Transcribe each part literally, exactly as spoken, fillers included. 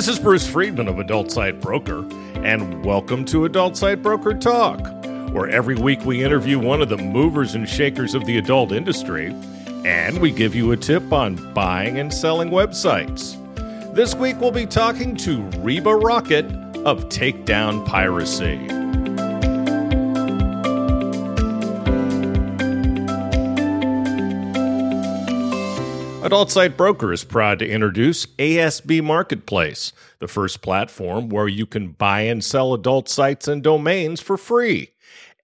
This is Bruce Friedman of Adult Site Broker, and welcome to Adult Site Broker Talk, where every week we interview one of the movers and shakers of the adult industry, and we give you a tip on buying and selling websites. This week we'll be talking to Reba Rocket of Takedown Piracy. Adult Site Broker is proud to introduce A S B Marketplace, the first platform where you can buy and sell adult sites and domains for free.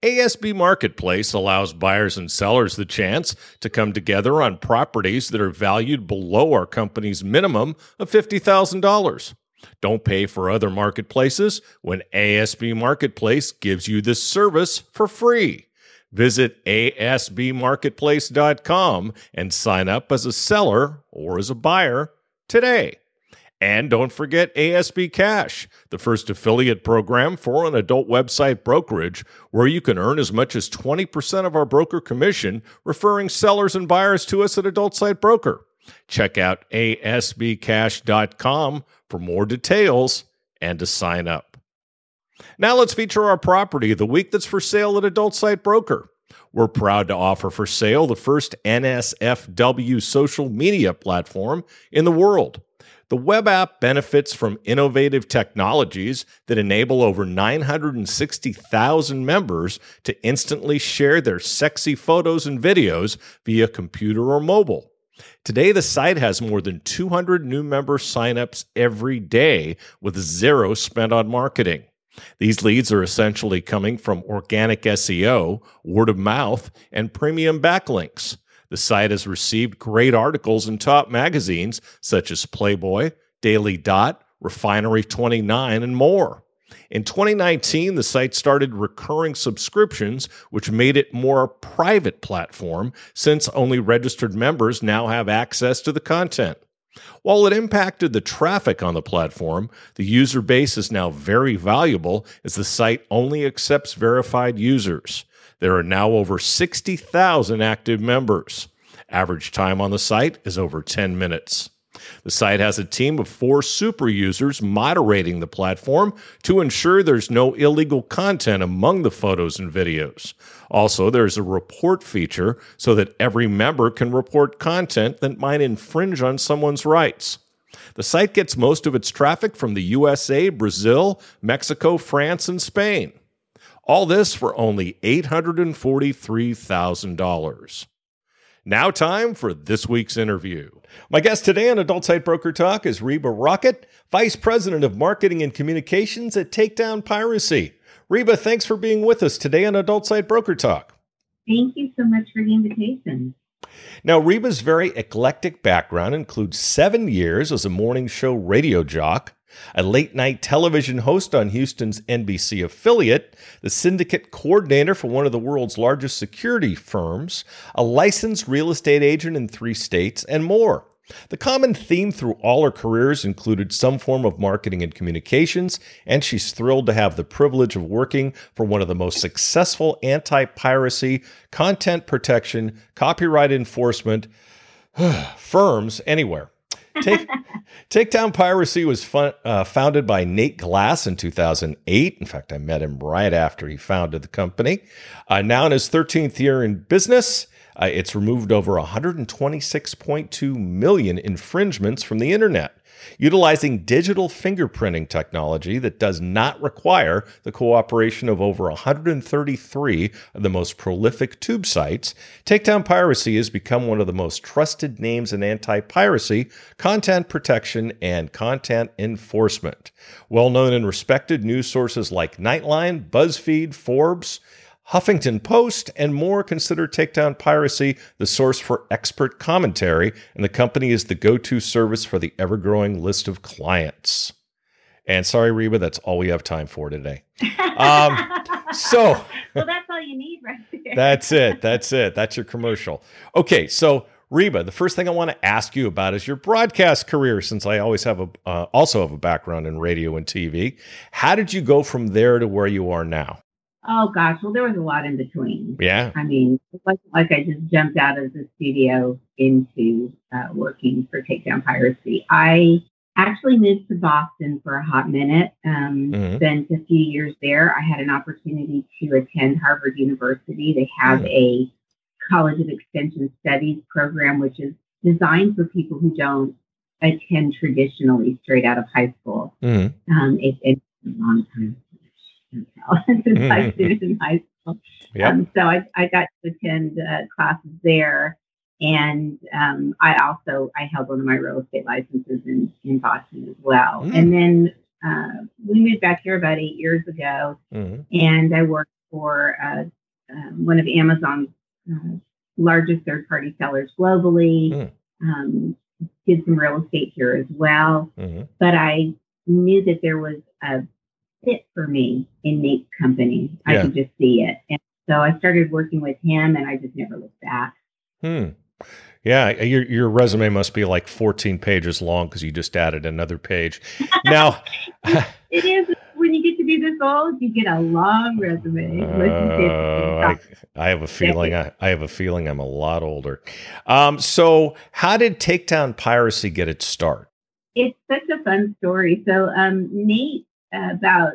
A S B Marketplace allows buyers and sellers the chance to come together on properties that are valued below our company's minimum of fifty thousand dollars. Don't pay for other marketplaces when A S B Marketplace gives you this service for free. Visit A S B marketplace dot com and sign up as a seller or as a buyer today. And don't forget A S B Cash, the first affiliate program for an adult website brokerage where you can earn as much as twenty percent of our broker commission referring sellers and buyers to us at Adult Site Broker. Check out A S B cash dot com for more details and to sign up. Now let's feature our property of the week that's for sale at Adult Site Broker. We're proud to offer for sale the first N S F W social media platform in the world. The web app benefits from innovative technologies that enable over nine hundred sixty thousand members to instantly share their sexy photos and videos via computer or mobile. Today, the site has more than two hundred new member signups every day with zero spent on marketing. These leads are essentially coming from organic S E O, word of mouth, and premium backlinks. The site has received great articles in top magazines such as Playboy, Daily Dot, Refinery twenty-nine, and more. In twenty nineteen, the site started recurring subscriptions, which made it more a private platform since only registered members now have access to the content. While it impacted the traffic on the platform, the user base is now very valuable as the site only accepts verified users. There are now over sixty thousand active members. Average time on the site is over ten minutes. The site has a team of four super users moderating the platform to ensure there's no illegal content among the photos and videos. Also, there's a report feature so that every member can report content that might infringe on someone's rights. The site gets most of its traffic from the U S A, Brazil, Mexico, France, and Spain. All this for only eight hundred forty-three thousand dollars. Now time for this week's interview. My guest today on Adult Site Broker Talk is Reba Rocket, Vice President of Marketing and Communications at Takedown Piracy. Reba, thanks for being with us today on Adult Site Broker Talk. Thank you so much for the invitation. Now, Reba's very eclectic background includes seven years as a morning show radio jock, a late-night television host on Houston's N B C affiliate, the syndicate coordinator for one of the world's largest security firms, a licensed real estate agent in three states, and more. The common theme through all her careers included some form of marketing and communications, and she's thrilled to have the privilege of working for one of the most successful anti-piracy, content protection, copyright enforcement firms anywhere. Take, Takedown Piracy was fun, uh, founded by Nate Glass in two thousand eight. In fact, I met him right after he founded the company. Uh, now in his thirteenth year in business, uh, it's removed over one hundred twenty-six point two million infringements from the internet, utilizing digital fingerprinting technology that does not require the cooperation of over one hundred thirty-three of the most prolific tube sites. Takedown Piracy has become one of the most trusted names in anti-piracy, content protection, and content enforcement. Well-known and respected news sources like Nightline, BuzzFeed, Forbes, Huffington Post, and more consider Takedown Piracy the source for expert commentary, and the company is the go-to service for the ever-growing list of clients. And sorry, Reba, that's all we have time for today. Um, so, well, that's all you need right there. That's it. That's it. That's your commercial. Okay, so Reba, the first thing I want to ask you about is your broadcast career, since I always have a uh, also have a background in radio and T V. How did you go from there to where you are now? Oh, gosh. Well, there was a lot in between. Yeah. I mean, it wasn't like I just jumped out of the studio into uh, working for Takedown Piracy. I actually moved to Boston for a hot minute, um, mm-hmm. spent a few years there. I had an opportunity to attend Harvard University. They have mm-hmm. a College of Extension Studies program, which is designed for people who don't attend traditionally straight out of high school. Mm-hmm. Um, it, it's a long time since mm-hmm. I've been in high school. Yep. Um, so I, I got to attend uh, classes there. And um, I also, I held one of my real estate licenses in, in Boston as well. Mm-hmm. And then uh, we moved back here about eight years ago. Mm-hmm. And I worked for uh, uh, one of Amazon's uh, largest third-party sellers globally. Mm-hmm. Um, did some real estate here as well. Mm-hmm. But I knew that there was a fit for me in Nate's company. Yeah. I could just see it. And so I started working with him, and I just never looked back. Hmm. Yeah, your your resume must be like fourteen pages long because you just added another page. Now, it is when you get to be this old, you get a long resume. Uh, I, I have a feeling I, I have a feeling I'm a lot older. Um, so, how did Takedown Piracy get its start? It's such a fun story. So, um, Nate, uh, about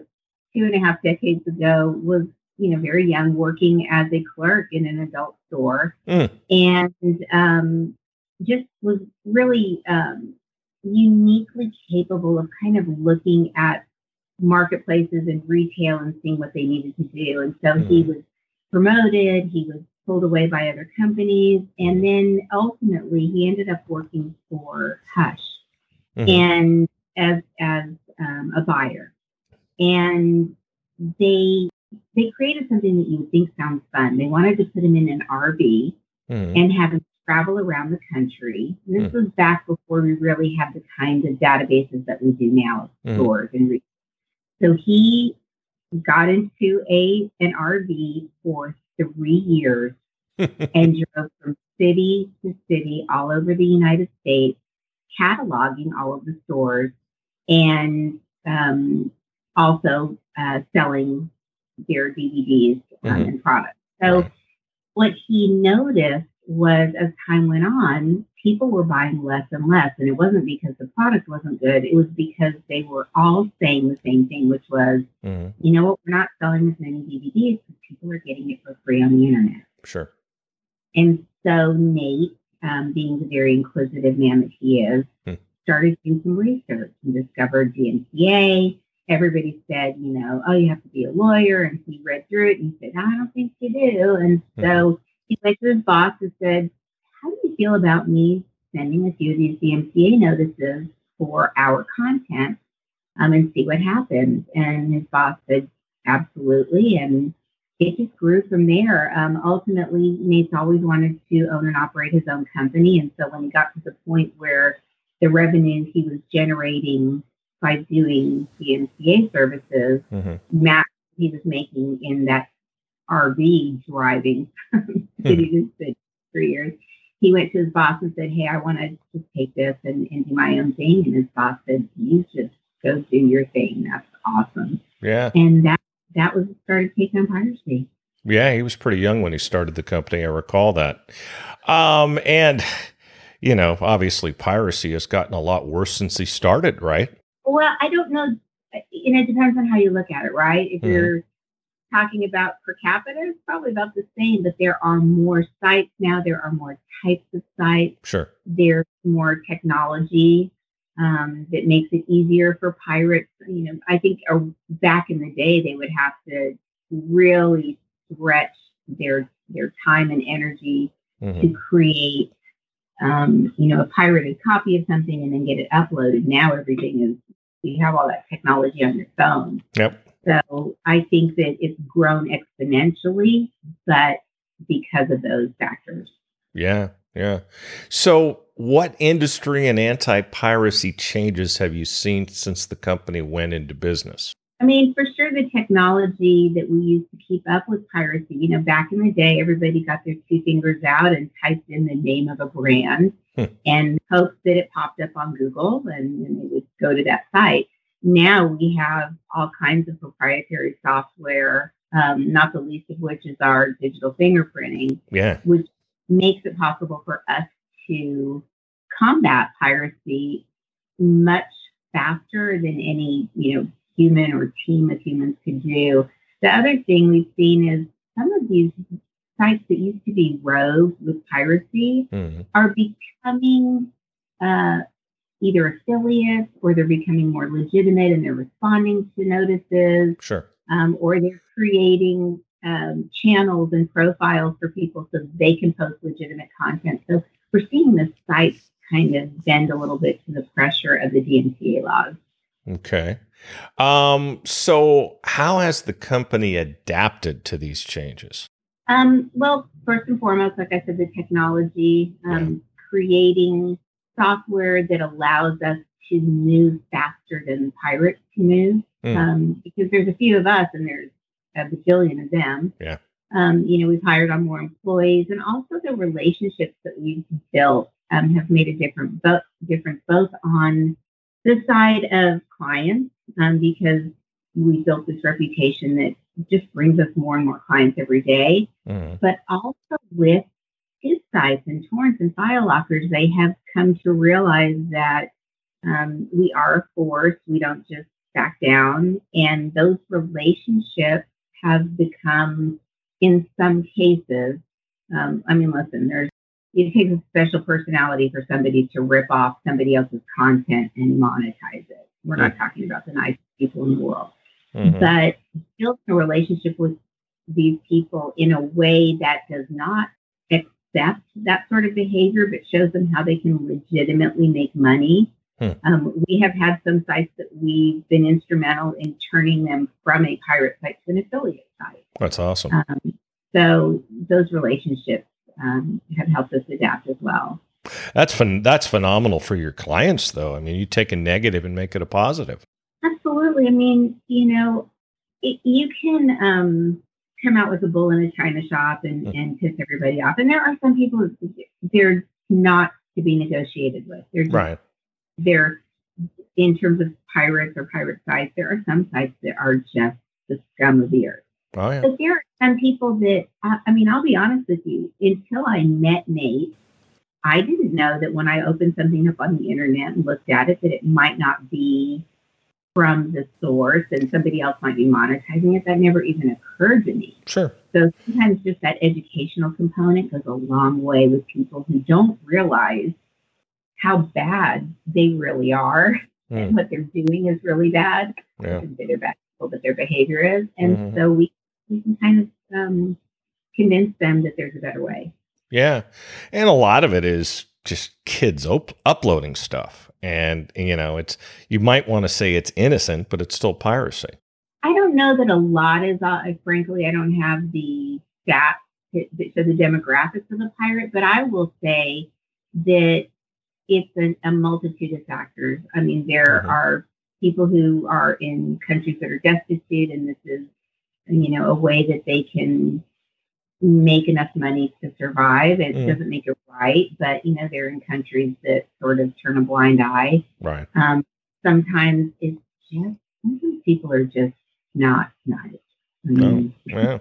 two and a half decades ago, was. you know, very young, working as a clerk in an adult store, mm. and um, just was really um, uniquely capable of kind of looking at marketplaces and retail and seeing what they needed to do. And so mm. he was promoted, he was pulled away by other companies, and then ultimately he ended up working for Hush mm. and as, as um, a buyer. And they They created something that you would think sounds fun. They wanted to put him in an R V mm. and have him travel around the country. And this mm. was back before we really had the kinds of databases that we do now, mm. stores and retail. So he got into a an R V for three years and drove from city to city all over the United States, cataloging all of the stores and um, also uh, selling their D V Ds um, mm-hmm. and products. So right. what he noticed was as time went on, people were buying less and less. And it wasn't because the product wasn't good. It was because they were all saying the same thing, which was, mm-hmm. you know what, we're not selling as many D V Ds because people are getting it for free on the internet. Sure. And so Nate, um, being the very inquisitive man that he is, mm. started doing some research and discovered D M C A. Everybody said, you know, oh, you have to be a lawyer. And he read through it and he said, I don't think you do. And mm-hmm. so he went to his boss and said, how do you feel about me sending a few of these D M C A notices for our content um, and see what happens? And his boss said, absolutely. And it just grew from there. Um, ultimately, Nate's always wanted to own and operate his own company. And so when he got to the point where the revenue he was generating by doing D M C A services, mm-hmm. max he was making in that R V driving city to city for years, he went to his boss and said, hey, I want to just take this and, and do my own thing. And his boss said, you just go do your thing. That's awesome. Yeah. And that that was the start of Takedown Piracy. Yeah, he was pretty young when he started the company. I recall that. Um, and, you know, obviously piracy has gotten a lot worse since he started, right? Well, I don't know, and it depends on how you look at it, right? If mm-hmm. you're talking about per capita, it's probably about the same, but there are more sites now. There are more types of sites. Sure. There's more technology um, that makes it easier for pirates. You know, I think uh, back in the day, they would have to really stretch their their time and energy mm-hmm. to create Um, you know, a pirated copy of something and then get it uploaded. Now everything is, you have all that technology on your phone. Yep. So I think that it's grown exponentially, but because of those factors. Yeah, yeah. So what industry and anti-piracy changes have you seen since the company went into business? I mean, for sure, the technology that we used to keep up with piracy, you know, back in the day, everybody got their two fingers out and typed in the name of a brand hmm. and hoped that it popped up on Google and, and it would go to that site. Now we have all kinds of proprietary software, um, not the least of which is our digital fingerprinting, yeah. which makes it possible for us to combat piracy much faster than any, you know, human or team of humans could do. The other thing we've seen is some of these sites that used to be rogue with piracy mm-hmm. are becoming uh, either affiliates, or they're becoming more legitimate and they're responding to notices. Sure. Um, or they're creating um, channels and profiles for people so they can post legitimate content. So we're seeing the sites kind of bend a little bit to the pressure of the D M C A laws. Okay. Um, so how has the company adapted to these changes? Um, well, first and foremost, like I said, the technology, um, yeah. creating software that allows us to move faster than pirates can move, mm. um, because there's a few of us and there's a bajillion of them. Yeah. Um, you know, we've hired on more employees, and also the relationships that we've built um, have made a different bo- difference both on the side of clients, um, because we built this reputation that just brings us more and more clients every day, mm-hmm. but also with his sites and torrents and file lockers, they have come to realize that um, we are a force. We don't just back down. And those relationships have become, in some cases, um, I mean, listen, there's, it takes a special personality for somebody to rip off somebody else's content and monetize it. We're not talking about the nice people in the world, mm-hmm. but built a relationship with these people in a way that does not accept that sort of behavior, but shows them how they can legitimately make money. Hmm. Um, we have had some sites that we've been instrumental in turning them from a pirate site to an affiliate site. That's awesome. Um, so those relationships Um, have helped us adapt as well. That's fun. That's phenomenal for your clients, though. I mean, you take a negative and make it a positive. Absolutely. I mean, you know, it, you can um, come out with a bull in a china shop and, mm. and piss everybody off. And there are some people they're not to be negotiated with. They're just, right. They're in terms of pirates or pirate sites. There are some sites that are just the scum of the earth. Oh, yeah. But there are some people that, I, I mean, I'll be honest with you, until I met Nate, I didn't know that when I opened something up on the internet and looked at it, that it might not be from the source and somebody else might be monetizing it. That never even occurred to me. Sure. So sometimes just that educational component goes a long way with people who don't realize how bad they really are mm. and what they're doing is really bad. Yeah. They're bad people, but their behavior is. And mm-hmm. so we We can kind of um, convince them that there's a better way. Yeah. And a lot of it is just kids op- uploading stuff. And, you know, it's, you might want to say it's innocent, but it's still piracy. I don't know that a lot is, uh, frankly, I don't have the stats that show the demographics of the pirate, but I will say that it's an, a multitude of factors. I mean, there mm-hmm. are people who are in countries that are destitute, and this is, you know, a way that they can make enough money to survive. It mm. doesn't make it right, but, you know, they're in countries that sort of turn a blind eye. Right. Um, sometimes it's just, sometimes people are just not nice. I mean, oh, yeah.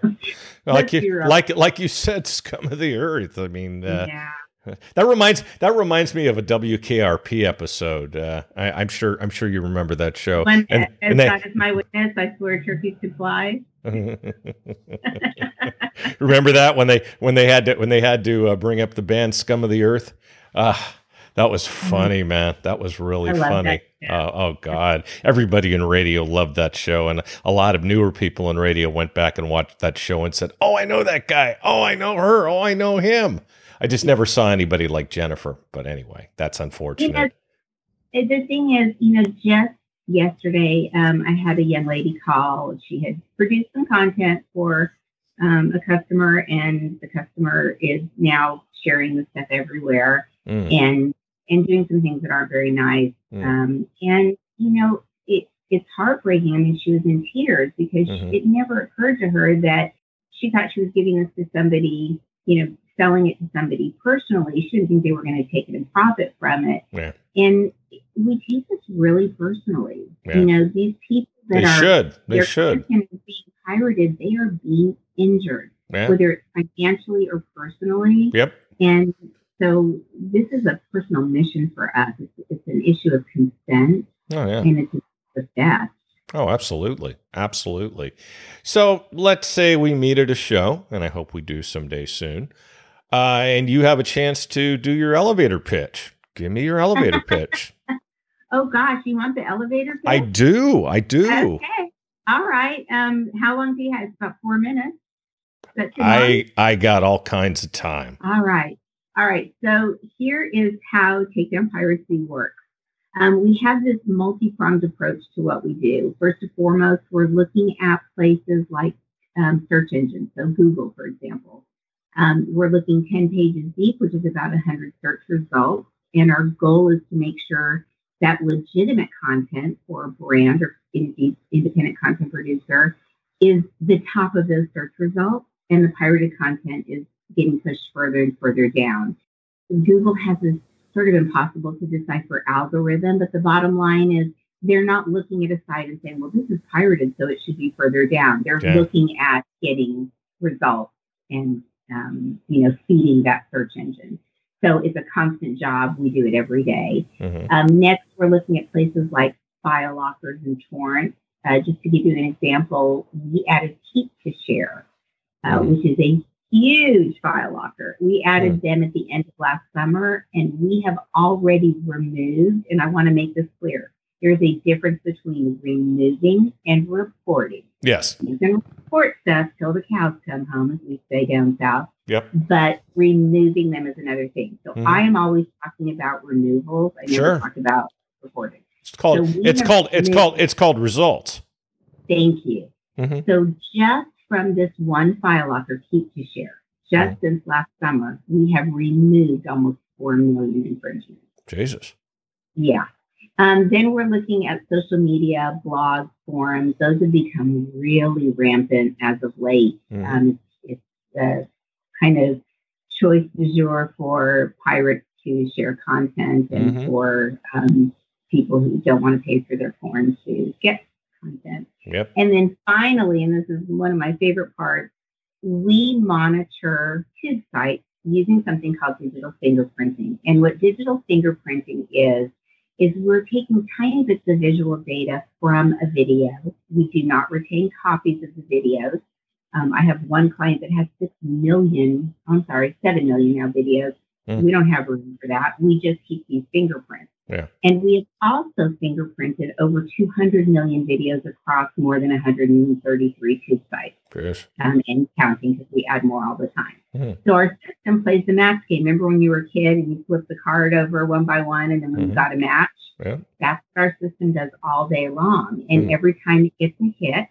like, you, like, like you said, scum of the earth. I mean, uh, yeah. That reminds that reminds me of a W K R P episode. Uh, I, I'm sure I'm sure you remember that show. One, and, as and they, God is my witness, I swear turkeys could fly. Remember that when they when they had to when they had to uh, bring up the band "Scum of the Earth." Uh, that was funny, mm-hmm. man. That was really funny. Uh, oh God, everybody in radio loved that show, and a lot of newer people in radio went back and watched that show and said, "Oh, I know that guy. Oh, I know her. Oh, I know him." I just never saw anybody like Jennifer, but anyway, that's unfortunate. You know, the thing is, you know, just yesterday, um, I had a young lady call. She had produced some content for um, a customer, and the customer is now sharing the stuff everywhere mm. and and doing some things that aren't very nice. Mm. Um, and you know, it it's heartbreaking. I mean, she was in tears because mm-hmm. she, it never occurred to her that she thought she was giving this to somebody, you know, selling it to somebody personally. She didn't think they were going to take it and profit from it. Yeah. And we take this really personally. Yeah. You know, these people that they are should. They should. Being pirated, they are being injured, yeah. whether it's financially or personally. Yep. And so this is a personal mission for us. It's, it's an issue of consent. Oh, yeah. And it's just that. Oh, absolutely. Absolutely. So let's say we meet at a show, and I hope we do someday soon, uh, and you have a chance to do your elevator pitch. Give me your elevator pitch. Oh, gosh, you want the elevator pitch? I do. I do. Okay. All right. Um, how long do you have? About four minutes. But I, I got all kinds of time. All right. All right. So here is how Takedown Piracy works. Um, we have this multi-pronged approach to what we do. First and foremost, we're looking at places like um, search engines, so Google, for example. Um, we're looking ten pages deep, which is about one hundred search results. And our goal is to make sure that legitimate content for a brand or in- independent content producer is the top of those search results, and the pirated content is getting pushed further and further down. Google has this sort of impossible to decipher algorithm, but the bottom line is they're not looking at a site and saying, well, this is pirated, so it should be further down. They're yeah. looking at getting results and, um, you know, feeding that search engine. So it's a constant job. We do it every day. Mm-hmm. Um, next, we're looking at places like file lockers and torrents. Uh, just to give you an example, we added Keep to Share, uh, mm-hmm. which is a huge file locker. We added mm-hmm. them at the end of last summer, and we have already removed, and I want to make this clear, there's a difference between removing and reporting. Yes. You can report stuff till the cows come home, as we say down south. Yep. But removing them is another thing. So mm-hmm. I am always talking about removals. I never sure. talk about reporting. It's called so it's called removed. it's called it's called results. Thank you. Mm-hmm. So just from this one file locker, Keep to Share, just mm-hmm. since last summer, we have removed almost four million infringements. Jesus. Yeah. Um, then we're looking at social media, blogs, forums. Those have become really rampant as of late. Mm-hmm. Um, it's uh, kind of choice du jour for pirates to share content and mm-hmm. for um, people who don't want to pay for their porn to get content. Yep. And then finally, and this is one of my favorite parts, we monitor kid sites using something called digital fingerprinting. And what digital fingerprinting is, is we're taking tiny bits of visual data from a video. We do not retain copies of the videos. Um, I have one client that has six million, I'm sorry, seven million now videos. Mm. We don't have room for that. We just keep these fingerprints. Yeah. And we have also fingerprinted over two hundred million videos across more than one hundred thirty-three tube sites. Yes. Um, and counting, because we add more all the time. Mm. So our system plays the match game. Remember when you were a kid and you flipped the card over one by one and then mm-hmm. we got a match? Yeah. That's what our system does all day long. And mm. every time it gets a hit,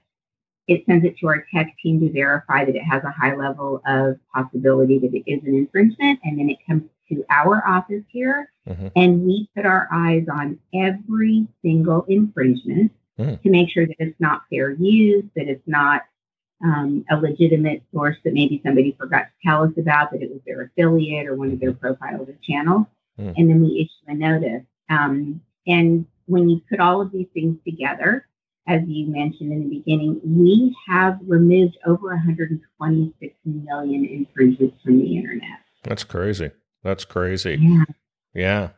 it sends it to our tech team to verify that it has a high level of possibility that it is an infringement. And then it comes to our office here. Mm-hmm. And we put our eyes on every single infringement mm. to make sure that it's not fair use, that it's not um, a legitimate source that maybe somebody forgot to tell us about, that it was their affiliate or one of their profiles or channels. Mm. And then we issue a notice. Um, and when you put all of these things together, as you mentioned in the beginning, we have removed over one hundred twenty-six million infringements from the internet. That's crazy. That's crazy. Yeah. Yeah.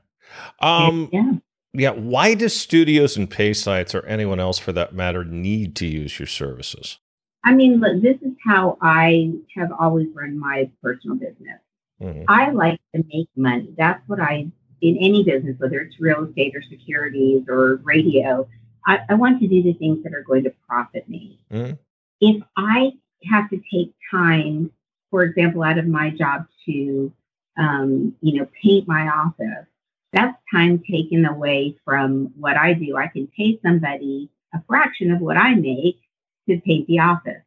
Um, yeah. yeah. Why do studios and pay sites, or anyone else for that matter, need to use your services? I mean, look, this is how I have always run my personal business. Mm-hmm. I like to make money. That's what I, in any business, whether it's real estate or securities or radio, I, I want to do the things that are going to profit me. Mm-hmm. If I have to take time, for example, out of my job to, um, you know, paint my office, that's time taken away from what I do. I can pay somebody a fraction of what I make to paint the office.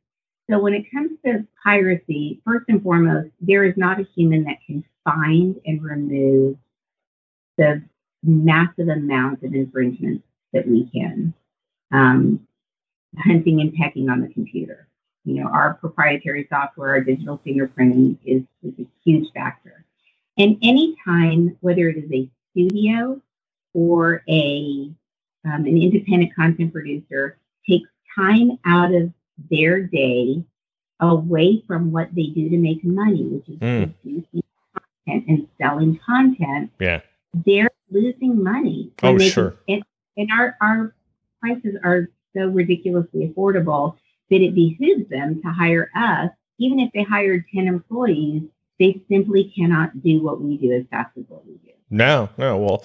So when it comes to piracy, first and foremost, there is not a human that can find and remove the massive amount of infringements that we can, um, hunting and pecking on the computer. You know, our proprietary software, our digital fingerprinting is, is a huge factor. And any time, whether it is a studio or a um, an independent content producer, takes time out of their day away from what they do to make money, which is mm. producing content and selling content, yeah. they're losing money. Oh, sure. It, And our, our prices are so ridiculously affordable that it behooves them to hire us. Even if they hired ten employees, they simply cannot do what we do as fast as what we do. No, no, well,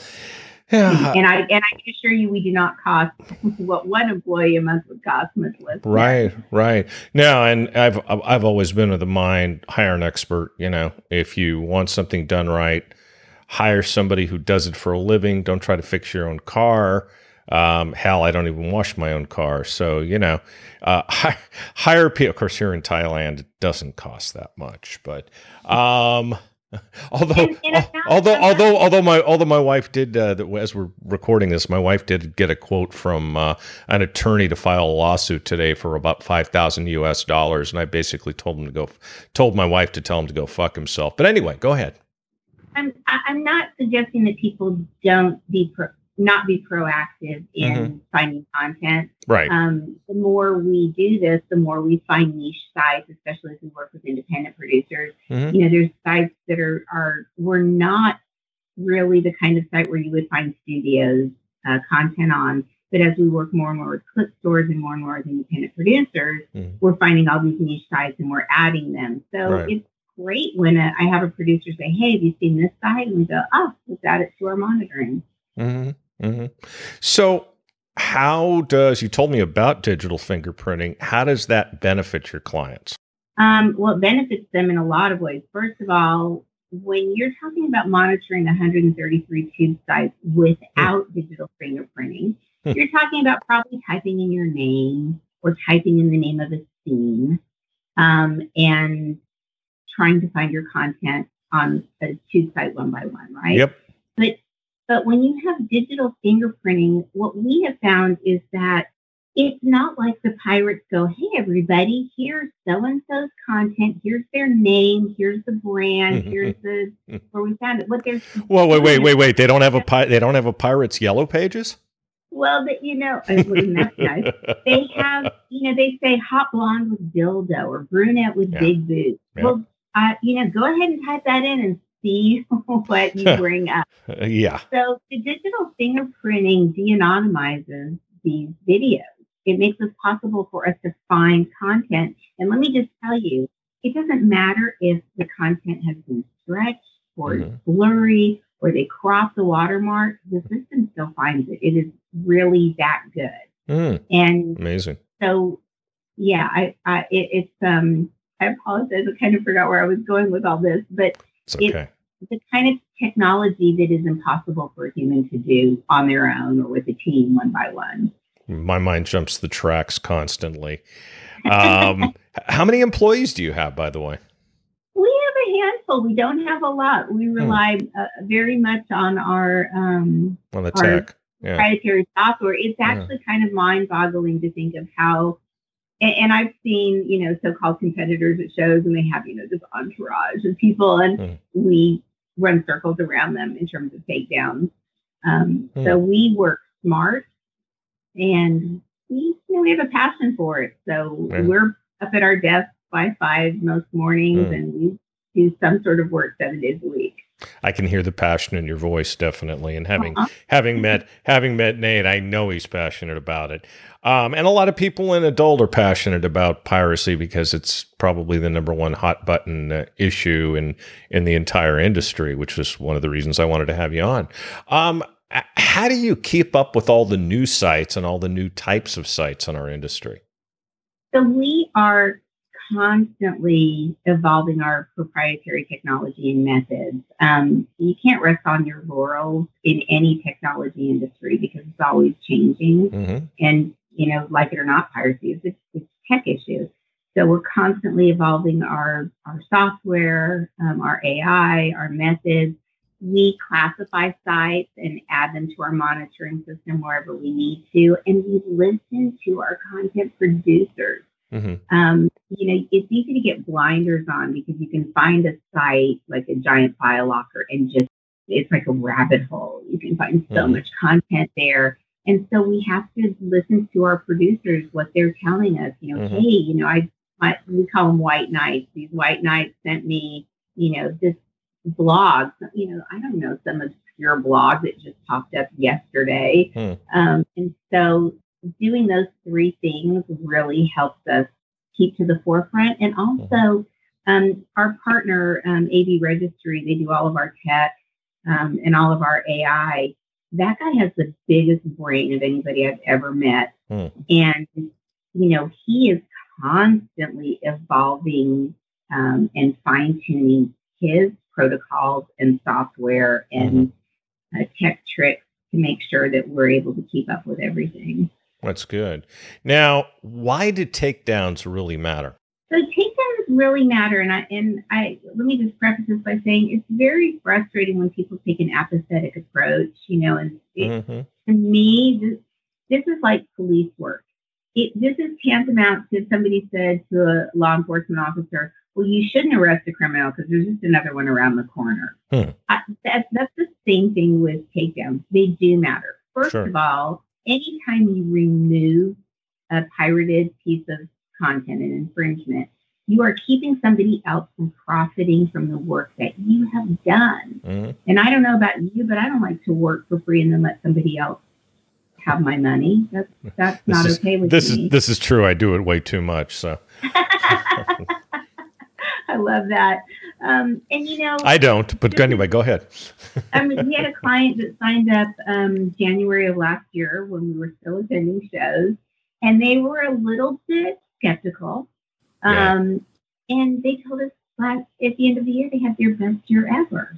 yeah. And I and I can assure you, we do not cost what one employee a month would cost, much less. Right, right. No, and I've I've always been of the mind, hire an expert. You know, if you want something done right, hire somebody who does it for a living. Don't try to fix your own car. Um, hell, I don't even wash my own car. So, you know, uh, hi, hire people. Of course, here in Thailand, it doesn't cost that much. But um, although, and, and al- although, although, although my, although my wife did, uh, as we're recording this, my wife did get a quote from uh, an attorney to file a lawsuit today for about five thousand U S dollars. And I basically told him to go, told my wife to tell him to go fuck himself. But anyway, go ahead. I'm, I'm not suggesting that people don't be pro- not be proactive in mm-hmm. finding content. Right. Um, the more we do this, the more we find niche sites, especially as we work with independent producers. Mm-hmm. You know, there's sites that are, are, we're not really the kind of site where you would find studios uh, content on. But as we work more and more with clip stores and more and more with independent producers, mm-hmm. we're finding all these niche sites and we're adding them. So right. it's great when a, I have a producer say, hey, have you seen this site? And we go, oh, let's add it to our monitoring. Mm-hmm. Mm-hmm. So how does, you told me about digital fingerprinting, how does that benefit your clients? Um, well, it benefits them in a lot of ways. First of all, when you're talking about monitoring one hundred thirty-three tube sites without mm. digital fingerprinting, mm. you're talking about probably typing in your name or typing in the name of a scene um, and trying to find your content on a tube site one by one, right? Yep. But But when you have digital fingerprinting, what we have found is that it's not like the pirates go, hey, everybody, here's so-and-so's content. Here's their name. Here's the brand. Here's the where we found it. What they're Well, wait, wait, wait, wait. They don't have a pi- they don't have a pirate's yellow pages? Well, that you know, I mean, that's nice. They have, you know, they say hot blonde with dildo or brunette with yeah. big boobs. Yeah. Well, uh, you know, go ahead and type that in and see what you bring up. Yeah. So the digital fingerprinting de-anonymizes these videos. It makes it possible for us to find content. And let me just tell you, it doesn't matter if the content has been stretched or mm-hmm. blurry or they crop the watermark, the system still finds it. It is really that good. Mm. And amazing. So yeah, I, I it, it's um I apologize. I kind of forgot where I was going with all this, but it's okay. The kind of technology that is impossible for a human to do on their own or with a team one by one. My mind jumps the tracks constantly. Um, how many employees do you have, by the way? We have a handful. We don't have a lot. We rely hmm. uh, very much on our, um, on the tech. Yeah. proprietary software. It's actually yeah. kind of mind-boggling to think of how. And I've seen, you know, so-called competitors at shows, and they have, you know, this entourage of people, and mm. we run circles around them in terms of takedowns. Um, mm. So we work smart, and we, you know, we have a passion for it. So yeah. we're up at our desk by five most mornings, mm. and we do some sort of work seven days a week. I can hear the passion in your voice, definitely. And having uh-huh. having met having met Nate, I know he's passionate about it. Um, and a lot of people in adult are passionate about piracy because it's probably the number one hot button uh, issue in in the entire industry, which is one of the reasons I wanted to have you on. Um, how do you keep up with all the new sites and all the new types of sites in our industry? So we are constantly evolving our proprietary technology and methods. Um, you can't rest on your laurels in any technology industry because it's always changing. Mm-hmm. And, you know, like it or not, piracy is a tech issue. So we're constantly evolving our, our software, um, our A I, our methods. We classify sites and add them to our monitoring system wherever we need to. And we listen to our content producers. Mm-hmm. Um, you know, it's easy to get blinders on because you can find a site like a giant file locker and just, it's like a rabbit hole. You can find so mm-hmm. much content there. And so we have to listen to our producers, what they're telling us, you know, mm-hmm. hey, you know, I, I, we call them white knights. These white knights sent me, you know, this blog, you know, I don't know, some obscure your blog that just popped up yesterday. Hmm. Um, and so doing those three things really helps us keep to the forefront. And also hmm. um, our partner, um, A B Registry, they do all of our tech um, and all of our A I. That guy has the biggest brain of anybody I've ever met. Hmm. And, you know, he is constantly evolving um, and fine-tuning his protocols and software and mm-hmm. uh, tech tricks to make sure that we're able to keep up with everything. That's good. Now, why do takedowns really matter? So takedowns really matter. And I, and I, let me just preface this by saying it's very frustrating when people take an apathetic approach, you know, and it, mm-hmm. to me, this, this is like police work. It, this is tantamount to somebody said to a law enforcement officer, well, you shouldn't arrest a criminal because there's just another one around the corner. Hmm. I, that, that's the same thing with takedowns. They do matter. First sure. of all, anytime you remove a pirated piece of content and infringement, you are keeping somebody else from profiting from the work that you have done. Mm-hmm. And I don't know about you, but I don't like to work for free and then let somebody else have my money. That's, that's not is, okay with this me. Is, this is true. I do it way too much. So. I love that. Um, and, you know, I don't, but just, anyway, go ahead. I mean, we had a client that signed up um, January of last year when we were still attending shows, and they were a little bit skeptical. Um, yeah. And they told us last, at the end of the year, they had their best year ever.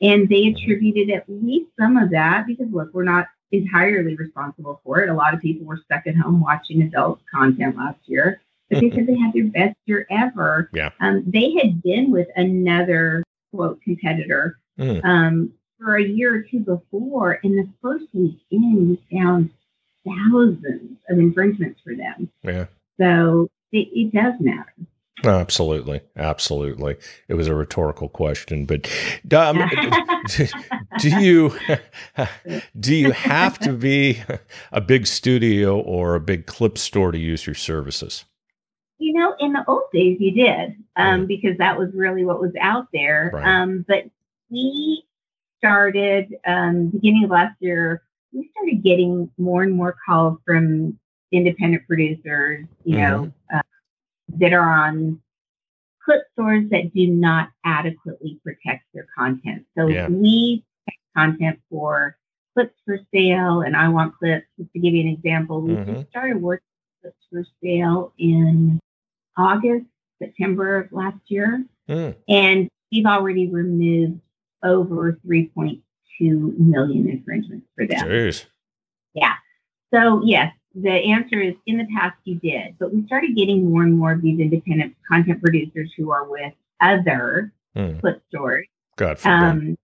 And they attributed at least some of that because, look, we're not entirely responsible for it. A lot of people were stuck at home watching adult content last year. But they said they had their best year ever. Yeah. Um, they had been with another, quote, competitor mm. um, for a year or two before. And the first weekend, we found thousands of infringements for them. Yeah. So it, it does matter. Absolutely. Absolutely. It was a rhetorical question. But um, do, do you do you have to be a big studio or a big clip store to use your services? You know, in the old days you did, um, right. because that was really what was out there. Right. Um, but we started, um, beginning of last year, we started getting more and more calls from independent producers, you mm-hmm. know, uh, that are on clip stores that do not adequately protect their content. So yeah. we protect content for Clips for Sale and I Want Clips. Just to give you an example, we mm-hmm. just started working Clips for Sale in August, September of last year. Mm. And we've already removed over three point two million infringements for them. Jeez. Yeah. So yes, the answer is in the past you did, but we started getting more and more of these independent content producers who are with other mm. clip stores. God forbid. Um,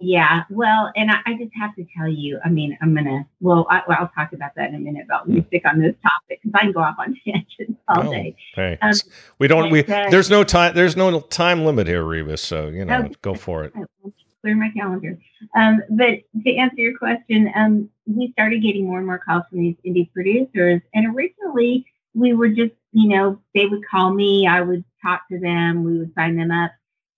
yeah. Well, and I, I just have to tell you, I mean, I'm going to, well, I, well, I'll talk about that in a minute, but we mm. stick on this topic because I can go off on tangents all oh, day. Hey. Um, we don't, we, uh, there's no time, there's no time limit here, Reba. So, you know, okay. Go for it. Clear my calendar. Um, but to answer your question, um, we started getting more and more calls from these indie producers. And originally we were just, you know, they would call me, I would talk to them, we would sign them up.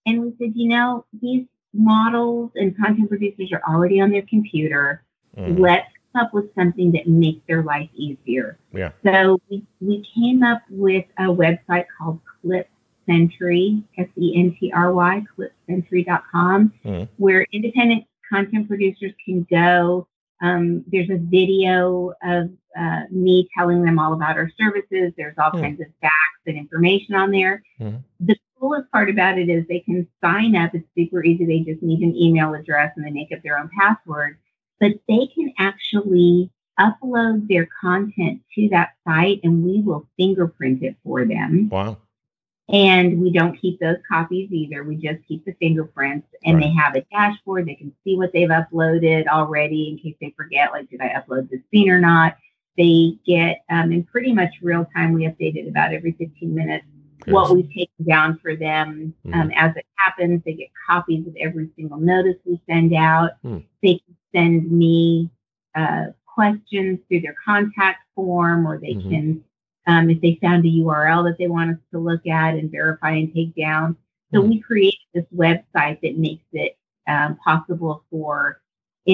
And we said, you know, these models and content producers are already on their computer. Mm. Let's come up with something that makes their life easier. Yeah. So we, we came up with a website called Clip Century, S E N T R Y, clip century dot com, mm. where independent content producers can go. Um, there's a video of uh, me telling them all about our services. There's all mm. kinds of facts and information on there. Mm. The coolest part about it is they can sign up. It's super easy. They just need an email address and they make up their own password. But they can actually upload their content to that site and we will fingerprint it for them. Wow. And we don't keep those copies either. We just keep the fingerprints and right. they have a dashboard. They can see what they've uploaded already in case they forget, like, did I upload this scene or not? They get, um, in pretty much real time, we update it about every fifteen minutes, yes. what we've taken down for them. Mm. Um, as it happens, they get copies of every single notice we send out. Mm. They can send me uh, questions through their contact form, or they mm-hmm. can Um, if they found a U R L that they want us to look at and verify and take down. So mm. we created this website that makes it um, possible for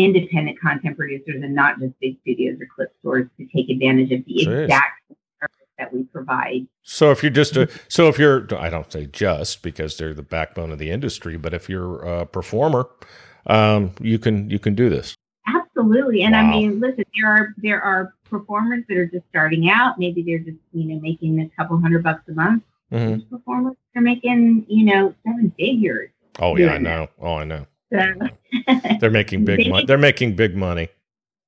independent content producers and not just big studios or clip stores to take advantage of the Jeez. exact service that we provide. So if you're just a, so if you're, I don't say just because they're the backbone of the industry, but if you're a performer, um, you can, you can do this. Absolutely. And wow. I mean, listen, there are, there are performers that are just starting out. Maybe they're just, you know, making a couple hundred bucks a month. Mm-hmm. Performers are making, you know, seven figures. Oh yeah, I know. That. Oh, I know. So they're making big money. They're making big money.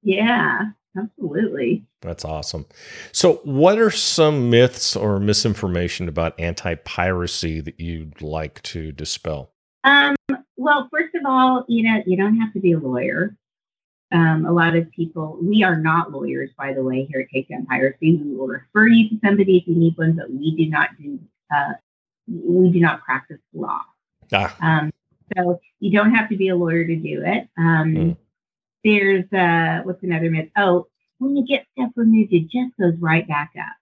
Yeah, absolutely. That's awesome. So what are some myths or misinformation about anti-piracy that you'd like to dispel? Um, well, first of all, you know, you don't have to be a lawyer. Um, a lot of people, we are not lawyers, by the way, here at Takedown Piracy. We will refer you to somebody if you need one, but we do not do, uh, we do not practice law. Ah. Um, so you don't have to be a lawyer to do it. Um, mm. There's, uh, what's another myth? Oh, when you get stuff removed, it just goes right back up.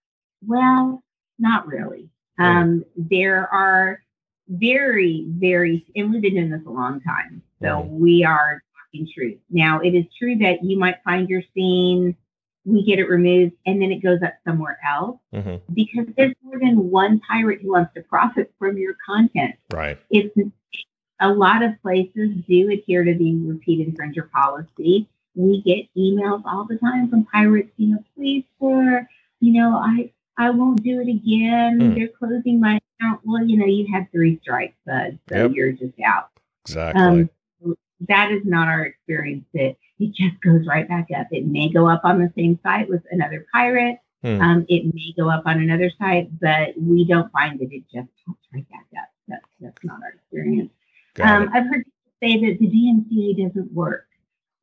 Well, not really. Um, mm. There are very, very, and we've been doing this a long time. So mm. we are talking truth. Now, it is true that you might find your scene, we get it removed, and then it goes up somewhere else mm-hmm. because there's more than one pirate who wants to profit from your content. Right. It's a lot of places do adhere to the repeat infringer policy. We get emails all the time from pirates, you know, please, sir, you know, I, I won't do it again. Mm. They're closing my account. Well, you know, you had three strikes, bud, so yep. you're just out. Exactly. Um, that is not our experience. It, it just goes right back up. It may go up on the same site with another pirate. Mm. Um, it may go up on another site, but we don't find that it just goes right back up. That's, that's not our experience. Um, I've heard people say that the D M C A doesn't work.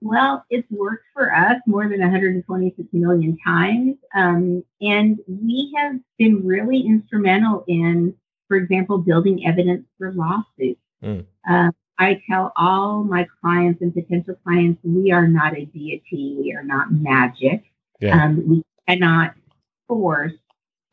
Well, it's worked for us more than one hundred twenty-six million times. Um, and we have been really instrumental in, for example, building evidence for lawsuits. Mm. Uh, I tell all my clients and potential clients, we are not a deity. We are not magic. Yeah. Um, we cannot force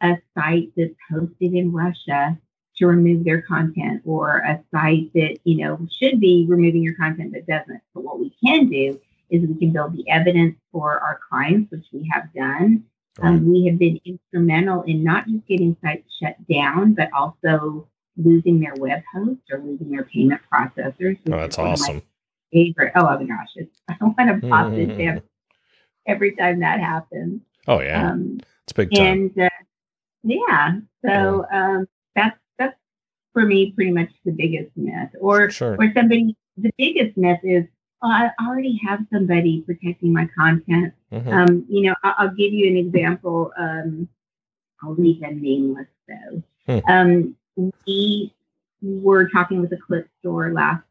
a site that's hosted in Russia to remove their content, or a site that, you know, should be removing your content but doesn't. But what we can do is we can build the evidence for our clients, which we have done. Right. Um, we have been instrumental in not just getting sites shut down, but also losing their web hosts or losing their payment processors. Oh, that's awesome. Favorite. Oh, my gosh. It's, I don't want to pop this down every time that happens. Oh, yeah. Um, it's big time. And, uh, yeah. So yeah. Um, that's, for me, pretty much the biggest myth, or sure. or somebody. The biggest myth is, oh, I already have somebody protecting my content. Mm-hmm. Um, you know, I'll, I'll give you an example. Um, I'll leave them nameless though. Hmm. Um, we were talking with a clip store last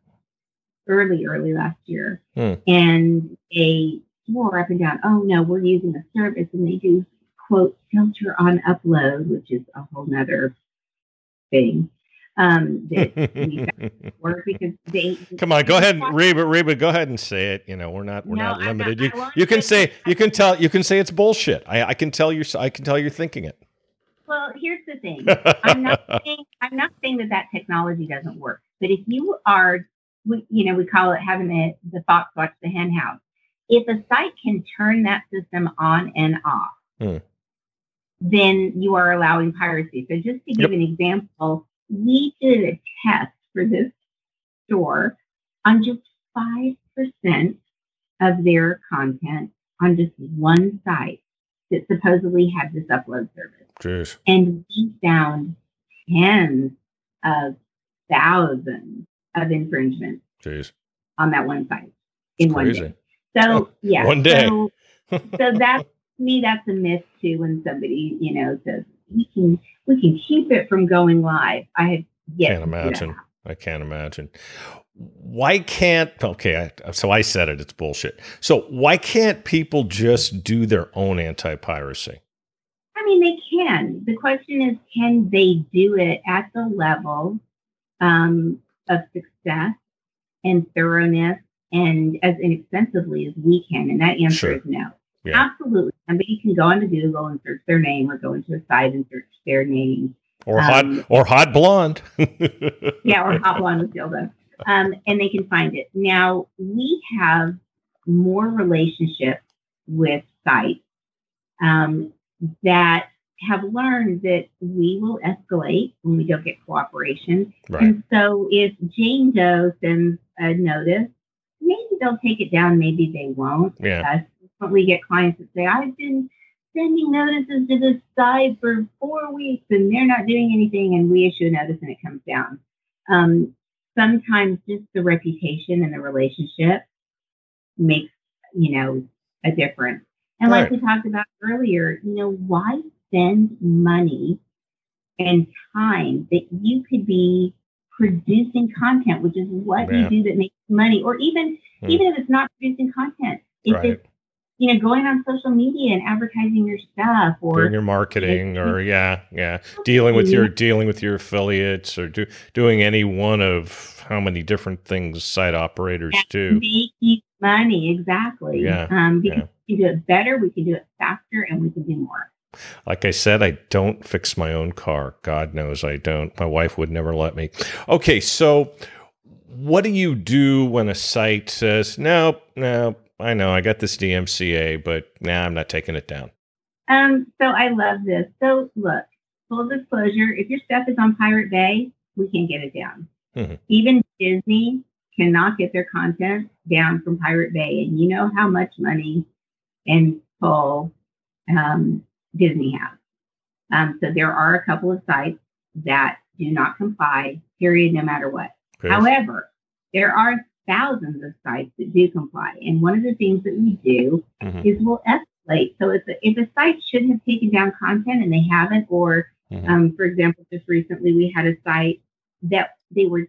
early, early last year, hmm. and they swore up and down, oh no, we're using a service, and they do quote filter on upload, which is a whole nother thing. Um, that we work because they come on, go ahead and Reba, Reba, go ahead and say it. You know, we're not, we're no, not limited. Not, you you can say, you can tell, you can say it's bullshit. I, I can tell you, I can tell you're thinking it. Well, here's the thing. I'm not saying, I'm not saying that that technology doesn't work, but if you are, we, you know, we call it having the, the fox watch the hen house. If a site can turn that system on and off, hmm. then you are allowing piracy. So just to give yep. an example, we did a test for this store on just five percent of their content on just one site that supposedly had this upload service. Jeez. And we found tens of thousands of infringements Jeez. on that one site in one day. So, yeah. One day. So, so that, to me, that's a myth, too, when somebody, you know, says, we can we can keep it from going live. I have yet can't imagine. I can't imagine. Why can't? Okay, I, so I said it. It's bullshit. So why can't people just do their own anti-piracy? I mean, they can. The question is, can they do it at the level um, of success and thoroughness and as inexpensively as we can? And that answer sure. is no. Yeah. Absolutely. Somebody can go onto Google and search their name, or go into a site and search their name. Or um, hot or hot blonde. yeah, or hot blonde with dildo. Um, and they can find it. Now, we have more relationships with sites um, that have learned that we will escalate when we don't get cooperation. Right. And so if Jane Doe sends a notice, maybe they'll take it down, maybe they won't. Yeah. Uh, we get clients that say, I've been sending notices to this site for four weeks and they're not doing anything, and we issue a notice and it comes down. Um, sometimes just the reputation and the relationship makes, you know, a difference. And right. like we talked about earlier, you know, why spend money and time that you could be producing content, which is what yeah. you do that makes money, or even mm. even if it's not producing content, if right. it's, you know, going on social media and advertising your stuff, or doing your marketing, like, or yeah, yeah, dealing with your dealing with your affiliates, or do, doing any one of how many different things site operators do. Make you money, exactly. Yeah, um, because yeah. we can do it better, we can do it faster, and we can do more. Like I said, I don't fix my own car. God knows I don't. My wife would never let me. Okay, so what do you do when a site says, no, no, I know, I got this D M C A, but nah, I'm not taking it down? Um, so I love this. So look, full disclosure, if your stuff is on Pirate Bay, we can get it down. Mm-hmm. Even Disney cannot get their content down from Pirate Bay. And you know how much money and pull um, Disney has. Um, so there are a couple of sites that do not comply, period, no matter what. Okay. However, there are thousands of sites that do comply. And one of the things that we do mm-hmm. is we'll escalate. So if a, if a site should have taken down content and they haven't, or mm-hmm. um, for example, just recently we had a site that they were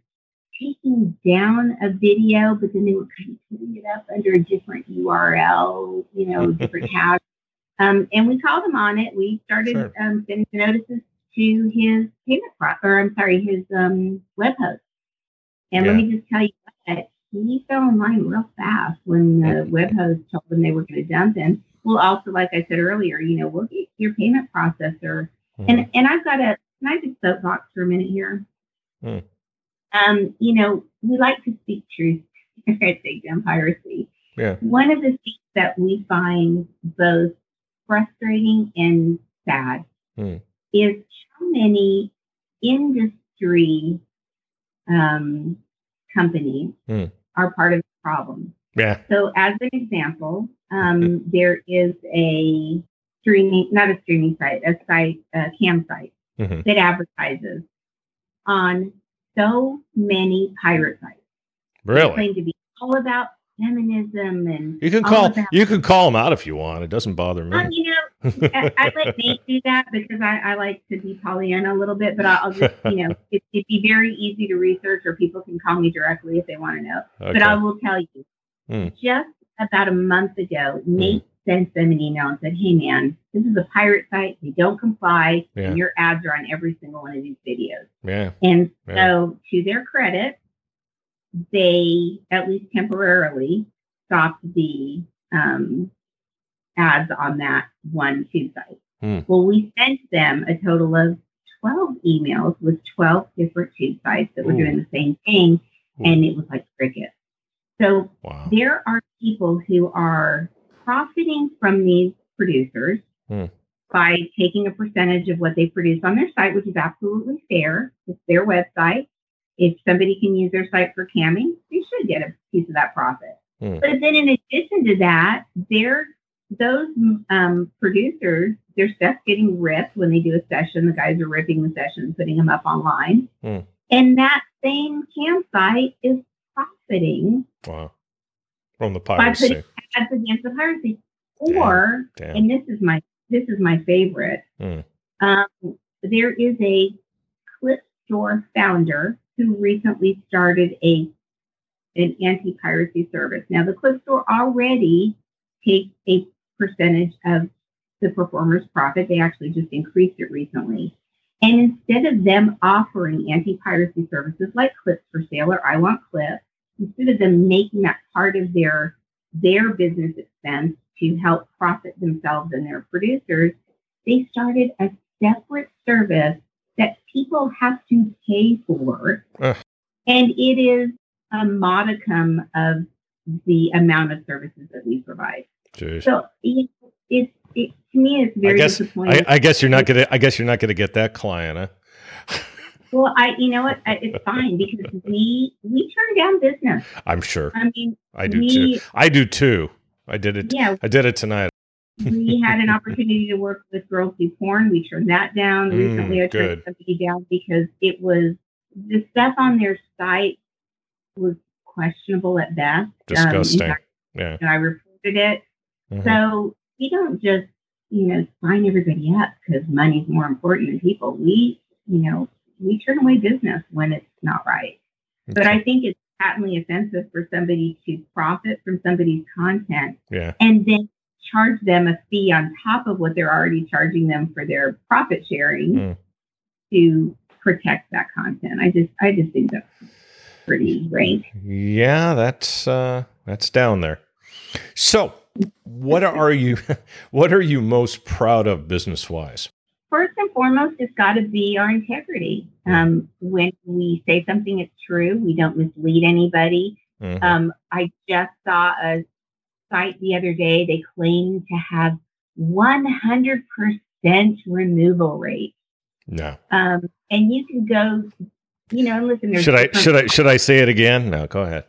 taking down a video, but then they were kind of putting it up under a different U R L, you know, different tab. Um, and we called him on it. We started sure. um, sending the notices to his payment pro- or I'm sorry, his um, web host. And yeah. let me just tell you that he fell in line real fast when the mm-hmm. web host told him they were going to dump him. Well, also, like I said earlier, you know, we'll get your payment processor. Mm-hmm. And and I've got a, can I just soapbox for a minute here? Mm. Um, you know, we like to speak truth at Takedown Piracy. Yeah. One of the things that we find both frustrating and sad mm. is how many industry um, companies mm. are part of the problem. Yeah. So as an example, um, mm-hmm. there is a streaming, not a streaming site, a site, a cam site mm-hmm. that advertises on so many pirate sites. Really? They claim to be all about feminism, and you can call you can call them out if you want. It doesn't bother me. Um, you know, I, I let Nate do that because I, I like to be Pollyanna a little bit. But I'll just, you know, it, it'd be very easy to research, or people can call me directly if they want to know. Okay. But I will tell you, mm. just about a month ago, Nate mm. sent them an email and said, "Hey, man, this is a pirate site. They don't comply, yeah. and your ads are on every single one of these videos." Yeah. And so, yeah. to their credit, they at least temporarily stopped the um, ads on that one tube site. Mm. Well, we sent them a total of twelve emails with twelve different tube sites that were Ooh. Doing the same thing, Ooh. And it was like crickets. So wow. there are people who are profiting from these producers mm. by taking a percentage of what they produce on their site, which is absolutely fair. It's their website. If somebody can use their site for camming, they should get a piece of that profit. Mm. But then in addition to that, they're, those um, producers, their stuff's getting ripped when they do a session. The guys are ripping the session, putting them up online. Mm. And that same cam site is profiting. Wow. From the piracy. By putting ads against the piracy. Or, damn, damn. And this is my, this is my favorite, mm. um, there is a Clip Store founder who recently started a an anti-piracy service. Now, the Clip Store already takes a percentage of the performer's profit. They actually just increased it recently. And instead of them offering anti-piracy services like Clips for Sale or I Want Clips, instead of them making that part of their, their business expense to help profit themselves and their producers, they started a separate service that people have to pay for. Ugh. And it is a modicum of the amount of services that we provide. Jeez. So it, it, it to me it's very I guess, disappointing. I, I guess you're not gonna. I guess you're not gonna get that client, huh? Well, I, you know what? It's fine because we we turn down business. I'm sure. I mean, I do we, too. I do too. I did it. Yeah, I did it tonight. We had an opportunity to work with Girls Do Porn. We turned that down. Mm, Recently, I turned somebody down because it was the stuff on their site was questionable at best. Disgusting. Um, fact, yeah, and I reported it. Mm-hmm. So we don't just you know sign everybody up because money's more important than people. We you know. We turn away business when it's not right. Okay. But I think it's patently offensive for somebody to profit from somebody's content yeah. and then charge them a fee on top of what they're already charging them for their profit sharing mm. to protect that content. I just, I just think that's pretty rank. Yeah, that's uh, that's down there. So, what are you, what are you most proud of business wise? First and foremost, it's got to be our integrity. Um, when we say something, it's true. We don't mislead anybody. Mm-hmm. Um, I just saw a site the other day. They claim to have one hundred percent removal rate. No. Um, and you can go, you know, and listen. Should I should I should I say it again? No, go ahead.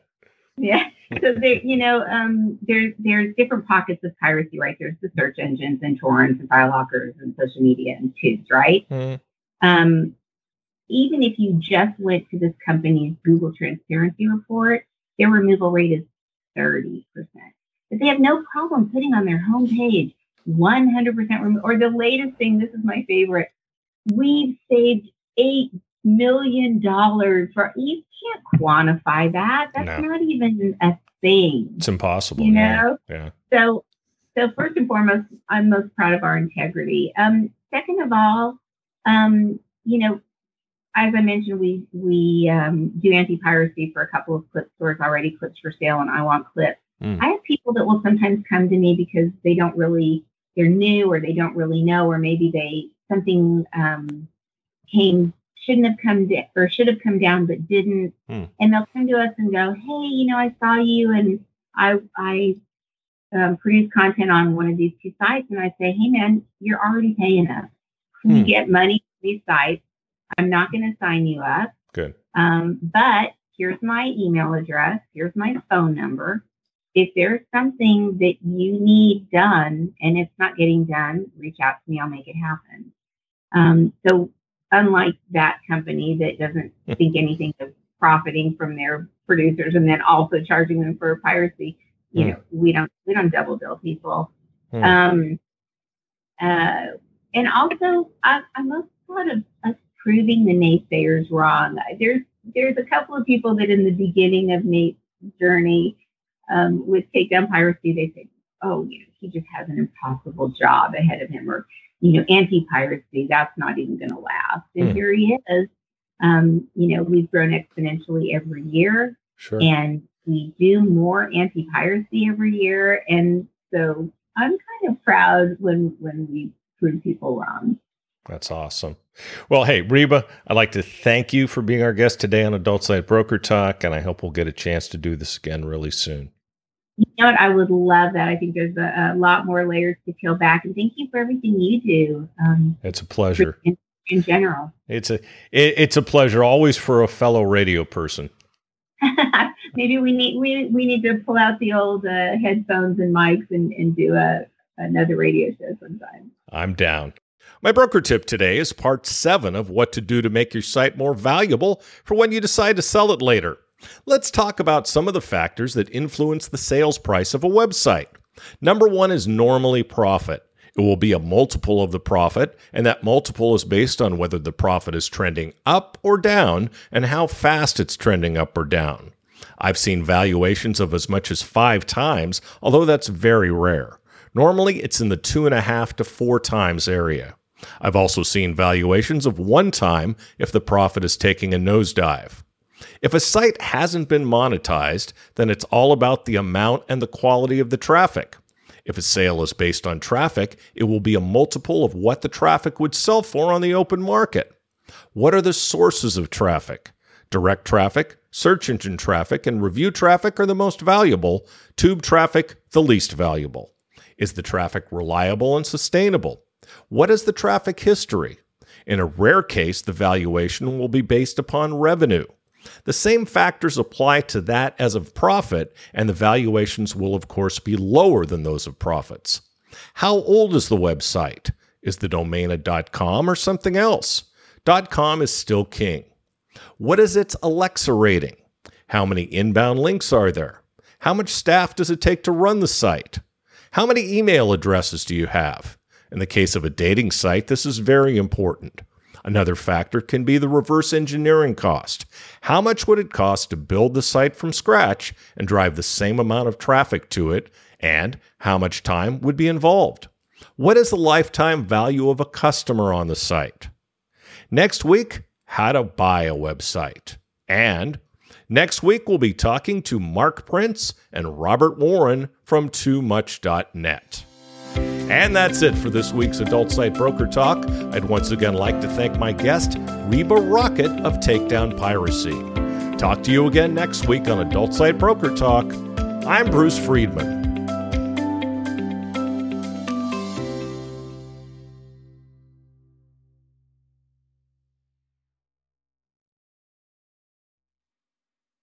Yeah. So there, you know, um, there's there's different pockets of piracy, right? There's the search engines and torrents and file lockers and social media and tubes, right? Mm-hmm. Um, even if you just went to this company's Google Transparency Report, their removal rate is thirty percent. But they have no problem putting on their homepage one hundred percent removal. Or the latest thing, this is my favorite, we've saved eight million dollars for you can't quantify that. That's no. Not even a thing. It's impossible. You know? Yeah. Yeah. So so first and foremost, I'm most proud of our integrity. Um, second of all, um, you know, as I mentioned, we we um, do anti-piracy for a couple of clip stores already, Clips for Sale and I Want Clips. Mm. I have people that will sometimes come to me because they don't really they're new or they don't really know, or maybe they something um, came shouldn't have come down or should have come down, but didn't. Hmm. And they'll come to us and go, hey, you know, I saw you and I, I um, produce content on one of these two sites. And I say, hey man, you're already paying us. Hmm. You get money from these sites. I'm not going to sign you up. Good. Um, but here's my email address. Here's my phone number. If there's something that you need done and it's not getting done, reach out to me. I'll make it happen. Um, so, Unlike that company that doesn't think anything of profiting from their producers and then also charging them for piracy, you mm. know, we don't we don't double bill people. Mm. Um, uh, and also, I, I'm most proud of us proving the naysayers wrong. There's there's a couple of people that in the beginning of Nate's journey um, with Takedown Piracy, they said, "Oh, you know, he just has an impossible job ahead of him," or you know, anti-piracy, that's not even going to last. And mm. here he is. Um, you know, we've grown exponentially every year. Sure. And we do more anti-piracy every year. And so I'm kind of proud when, when we prove people wrong. That's awesome. Well, hey, Reba, I'd like to thank you for being our guest today on Adult Site Broker Talk. And I hope we'll get a chance to do this again really soon. You know what? I would love that. I think there's a, a lot more layers to peel back. And thank you for everything you do. Um, it's a pleasure. In, in general. It's a it, it's a pleasure always for a fellow radio person. Maybe we need we, we need to pull out the old uh, headphones and mics and, and do a, another radio show sometime. I'm down. My broker tip today is part seven of what to do to make your site more valuable for when you decide to sell it later. Let's talk about some of the factors that influence the sales price of a website. Number one is normally profit. It will be a multiple of the profit, and that multiple is based on whether the profit is trending up or down and how fast it's trending up or down. I've seen valuations of as much as five times, although that's very rare. Normally, it's in the two and a half to four times area. I've also seen valuations of one time if the profit is taking a nosedive. If a site hasn't been monetized, then it's all about the amount and the quality of the traffic. If a sale is based on traffic, it will be a multiple of what the traffic would sell for on the open market. What are the sources of traffic? Direct traffic, Search engine traffic and review traffic are the most valuable, tube traffic the least valuable. Is the traffic reliable and sustainable? What is the traffic history? In a rare case, the valuation will be based upon revenue. The same factors apply to that as of profit, and the valuations will, of course, be lower than those of profits. How old is the website? Is the domain a .com or something else? .com is still king. What is its Alexa rating? How many inbound links are there? How much staff does it take to run the site? How many email addresses do you have? In the case of a dating site, this is very important. Another factor can be the reverse engineering cost. How much would it cost to build the site from scratch and drive the same amount of traffic to it, and how much time would be involved? What is the lifetime value of a customer on the site? Next week, how to buy a website. And next week, we'll be talking to Mark Prince and Robert Warren from Too Much dot net. And that's it for this week's Adult Site Broker Talk. I'd once again like to thank my guest, Reba Rocket of Takedown Piracy. Talk to you again next week on Adult Site Broker Talk. I'm Bruce Friedman.